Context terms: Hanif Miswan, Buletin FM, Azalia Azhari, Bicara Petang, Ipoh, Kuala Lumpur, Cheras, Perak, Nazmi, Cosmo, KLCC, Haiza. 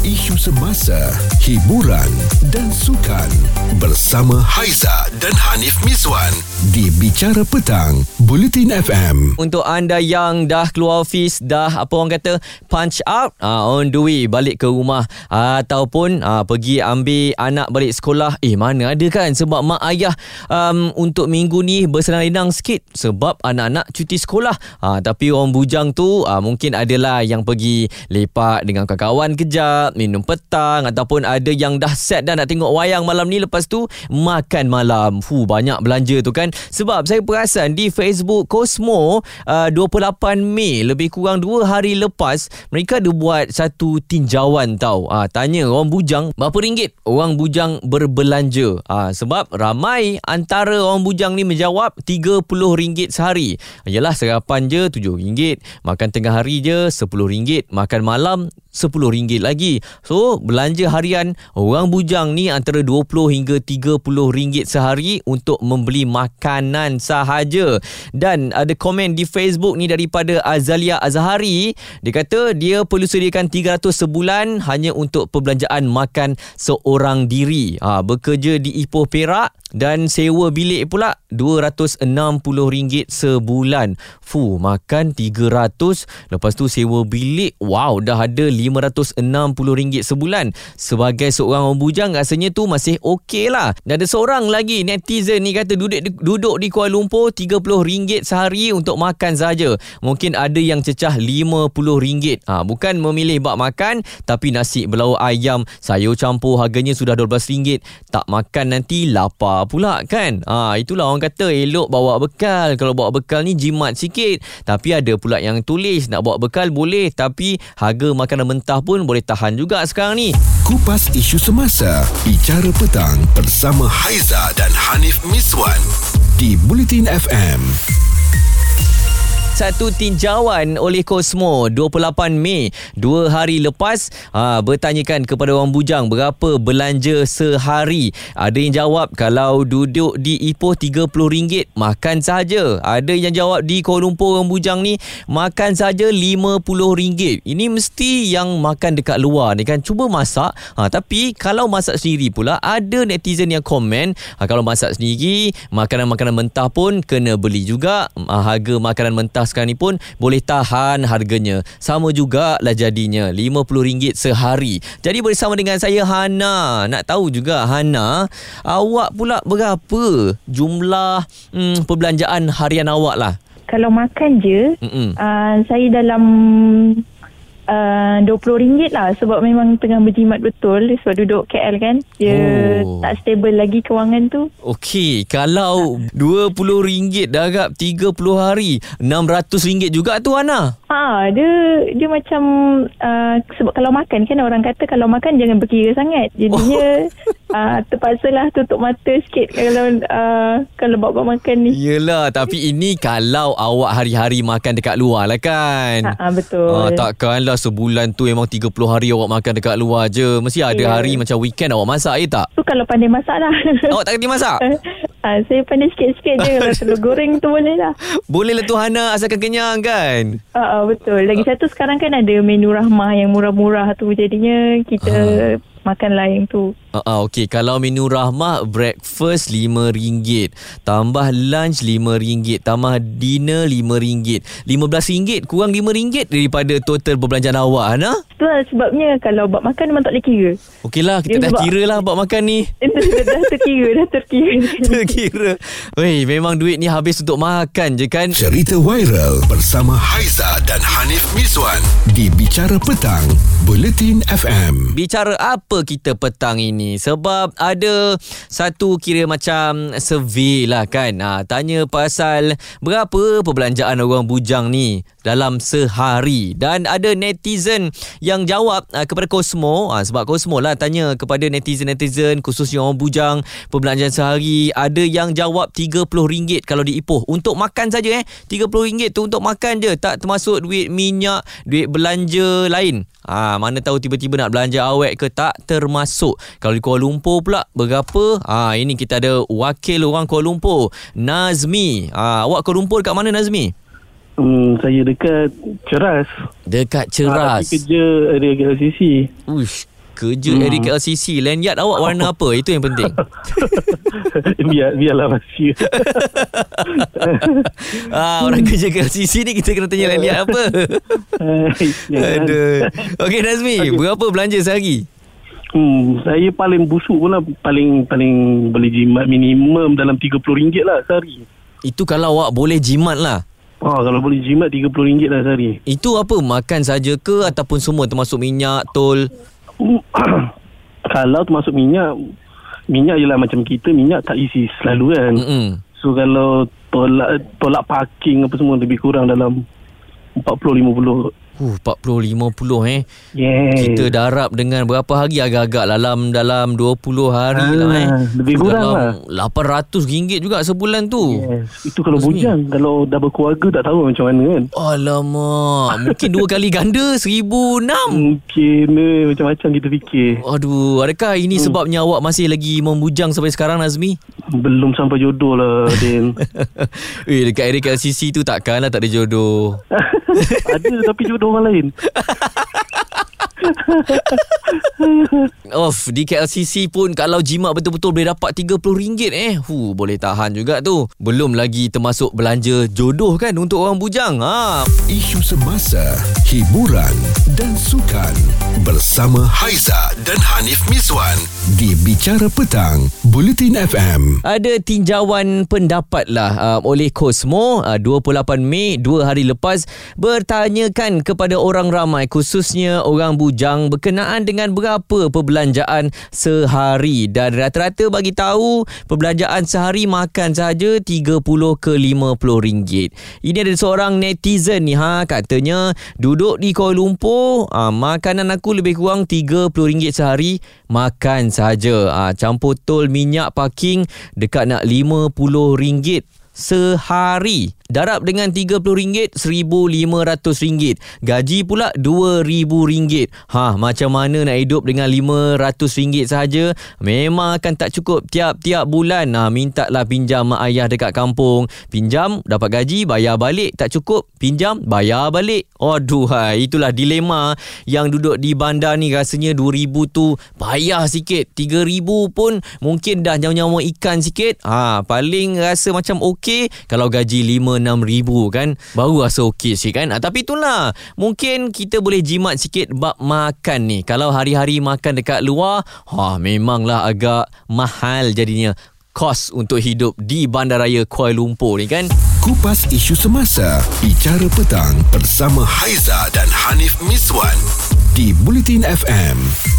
isu semasa, hiburan dan sukan bersama Haiza dan Hanif Miswan di Bicara Petang, Buletin FM. Untuk anda yang dah keluar office, dah apa orang kata punch out, on the way balik ke rumah ataupun pergi ambil anak balik sekolah, mana ada kan, sebab mak ayah untuk minggu ni bersenang-senang sikit sebab anak-anak cuti sekolah. Tapi orang bujang tu mungkin adalah yang pergi lepak dengan kawan-kawan kejap, minum petang, ataupun ada yang dah set dah nak tengok wayang malam ni, lepas tu makan malam. Banyak belanja tu kan. Sebab saya perasan di Facebook Cosmo 28 Mei lebih kurang 2 hari lepas, mereka ada buat satu tinjauan tau. Tanya orang bujang berapa ringgit orang bujang berbelanja. Sebab ramai antara orang bujang ni menjawab RM30 sehari. Yalah, sarapan je RM7, makan tengah hari je RM10, makan malam RM10 lagi. So belanja harian orang bujang ni antara RM20 hingga RM30 sehari untuk membeli makanan sahaja. Dan ada komen di Facebook ni daripada Azalia Azhari. Dia kata dia perlu sediakan RM300 sebulan hanya untuk perbelanjaan makan seorang diri. Bekerja di Ipoh, Perak, dan sewa bilik pula RM260 sebulan. Makan RM300, lepas tu sewa bilik, dah ada RM560 sebulan. Sebagai seorang orang bujang, rasanya tu masih okey lah. Dan ada seorang lagi netizen ni kata duduk di Kuala Lumpur RM30 sehari untuk makan saja. Mungkin ada yang cecah RM50. Bukan memilih bak makan, tapi nasi berlauk ayam sayur campur harganya sudah RM12. Tak makan nanti lapar pula kan. Itulah orang kata elok bawa bekal. Kalau bawa bekal ni jimat sikit. Tapi ada pula yang tulis nak bawa bekal boleh, tapi harga makanan mentah pun boleh tahan juga sekarang ni. Kupas isu semasa Bicara Petang bersama Haiza dan Hanif Miswan di Buletin FM. Satu tinjauan oleh Cosmo 28 Mei 2 hari lepas bertanyakan kepada orang bujang berapa belanja sehari. Ada yang jawab kalau duduk di Ipoh RM30 makan saja. Ada yang jawab di Kuala Lumpur orang bujang ni makan saja RM50. Ini mesti yang makan dekat luar ni kan, cuba masak. Tapi kalau masak sendiri pula ada netizen yang komen kalau masak sendiri makanan-makanan mentah pun kena beli juga. Harga makanan mentah sekarang ni pun boleh tahan harganya. Sama jugalah jadinya RM50 sehari. Jadi bersama dengan saya Hana, nak tahu juga Hana, awak pula berapa jumlah perbelanjaan harian awak lah? Kalau makan je saya dalam RM20 lah, sebab memang tengah berjimat betul sebab duduk KL kan. Dia tak stabil lagi kewangan tu. Okey, kalau RM20 dah agak 30 hari, RM600 juga tu Ana. Dia macam sebab kalau makan kan, orang kata kalau makan jangan berkira sangat. Jadinya terpaksalah tutup mata sikit kalau bawa makan ni. Yelah, tapi ini kalau awak hari-hari makan dekat luar lah kan. Betul. Takkanlah sebulan tu memang 30 hari awak makan dekat luar je. Mesti ada hari macam weekend awak masak tak? Tu kalau pandai masak lah. Awak tak kena masak? Saya pandai sikit-sikit je. Kalau telur goreng tu boleh lah. Boleh lah tu Hana, asalkan kenyang kan? Betul. Lagi satu sekarang kan ada menu rahmah yang murah-murah tu. Jadinya kita makan lain tu. Okey, kalau menu rahmah breakfast RM5, tambah lunch RM5, tambah dinner RM5. RM15 kurang RM5 daripada total perbelanjaan awak Hana. Itulah sebabnya kalau buat makan memang tak boleh kira. Okey lah, kita dah kira lah buat makan ni. Dah terkira. Weh, memang duit ni habis untuk makan je kan. Cerita viral bersama Haiza dan Hanif Miswan di Bicara Petang, Buletin FM. Bicara apa kita petang ini? Sebab ada satu kira macam survey lah kan. Tanya pasal berapa perbelanjaan orang bujang ni dalam sehari. Dan ada netizen yang jawab kepada Cosmo. Sebab Cosmo lah tanya kepada netizen-netizen khususnya orang bujang perbelanjaan sehari. Ada yang jawab RM30 kalau di Ipoh untuk makan saja. RM30 tu untuk makan je, tak termasuk duit minyak, duit belanja lain. Mana tahu tiba-tiba nak belanja awet ke, tak termasuk. Kalau di Kuala Lumpur pula berapa? Ini kita ada wakil orang Kuala Lumpur, Nazmi. Awak Kuala Lumpur kat mana Nazmi? Saya dekat Cheras. Dekat Cheras. Saya kerja area KLCC. Uish, kerja area KLCC. Lanyard awak warna apa? Itu yang penting. Biarlah rahsia. Orang kerja KLCC ni kita kena tanya lanyard apa. Aduh. Okey Nazmi, berapa belanja sehari? Saya paling busuk pun lah, paling boleh jimat minimum dalam RM30 lah sehari. Itu kalau awak boleh jimat lah. Kalau boleh jimat RM30 lah sehari. Itu apa? Makan saja ke ataupun semua termasuk minyak, tol? Kalau termasuk minyak ialah macam kita minyak tak isi selalu kan. Mm-hmm. So kalau tolak parking apa semua lebih kurang dalam 40-50. 40-50 Yes. Kita darab dengan berapa hari agak-agak dalam 20 hari lebih kurang lah. RM800 juga sebulan tu. Yes. Itu kalau bujang, kalau dah berkeluarga tak tahu macam mana kan. Alamak, mungkin 2 kali ganda RM1,600. Mungkin macam-macam kita fikir. Aduh, adakah ini sebabnya awak masih lagi membujang sampai sekarang Nazmi? Belum sampai jodoh lah Din. Dekat area KLCC tu takkanlah tak ada jodoh. Ada tapi jodoh orang lain. Di KLCC pun kalau jimat betul-betul boleh dapat RM30 boleh tahan juga tu. Belum lagi termasuk belanja jodoh kan untuk orang bujang. Isu semasa, hiburan dan sukan bersama Haiza dan Hanif Miswan di Bicara Petang Buletin FM. Ada tinjauan pendapat lah oleh Cosmo 28 Mei 2 hari lepas, bertanyakan kepada orang ramai khususnya orang bujang berkenaan dengan berapa perbelanjaan sehari, dan rata-rata bagi tahu perbelanjaan sehari makan saja RM30 ke RM50. Ini ada seorang netizen ni katanya duduk di Kuala Lumpur, makanan aku lebih kurang RM30 sehari makan saja. Campur tol, minyak, parking dekat nak RM50 sehari. Darab dengan RM30, RM1,500. Gaji pula RM2,000. Macam mana nak hidup dengan RM500 sahaja? Memang akan tak cukup tiap-tiap bulan. Mintalah pinjam mak ayah dekat kampung. Pinjam, dapat gaji, bayar balik. Tak cukup, pinjam, bayar balik. Itulah dilema yang duduk di bandar ni. Rasanya RM2,000 tu payah sikit. RM3,000 pun mungkin dah nyawa-nyawa ikan sikit. Paling rasa macam okey kalau gaji RM5,000-RM6,000 kan, baru rasa okey sikit kan. Tapi itulah, mungkin kita boleh jimat sikit bab makan ni. Kalau hari-hari makan dekat luar, memanglah agak mahal jadinya kos untuk hidup di bandaraya Kuala Lumpur ni kan. Kupas isu semasa Bicara Petang bersama Haiza dan Hanif Miswan di Buletin FM.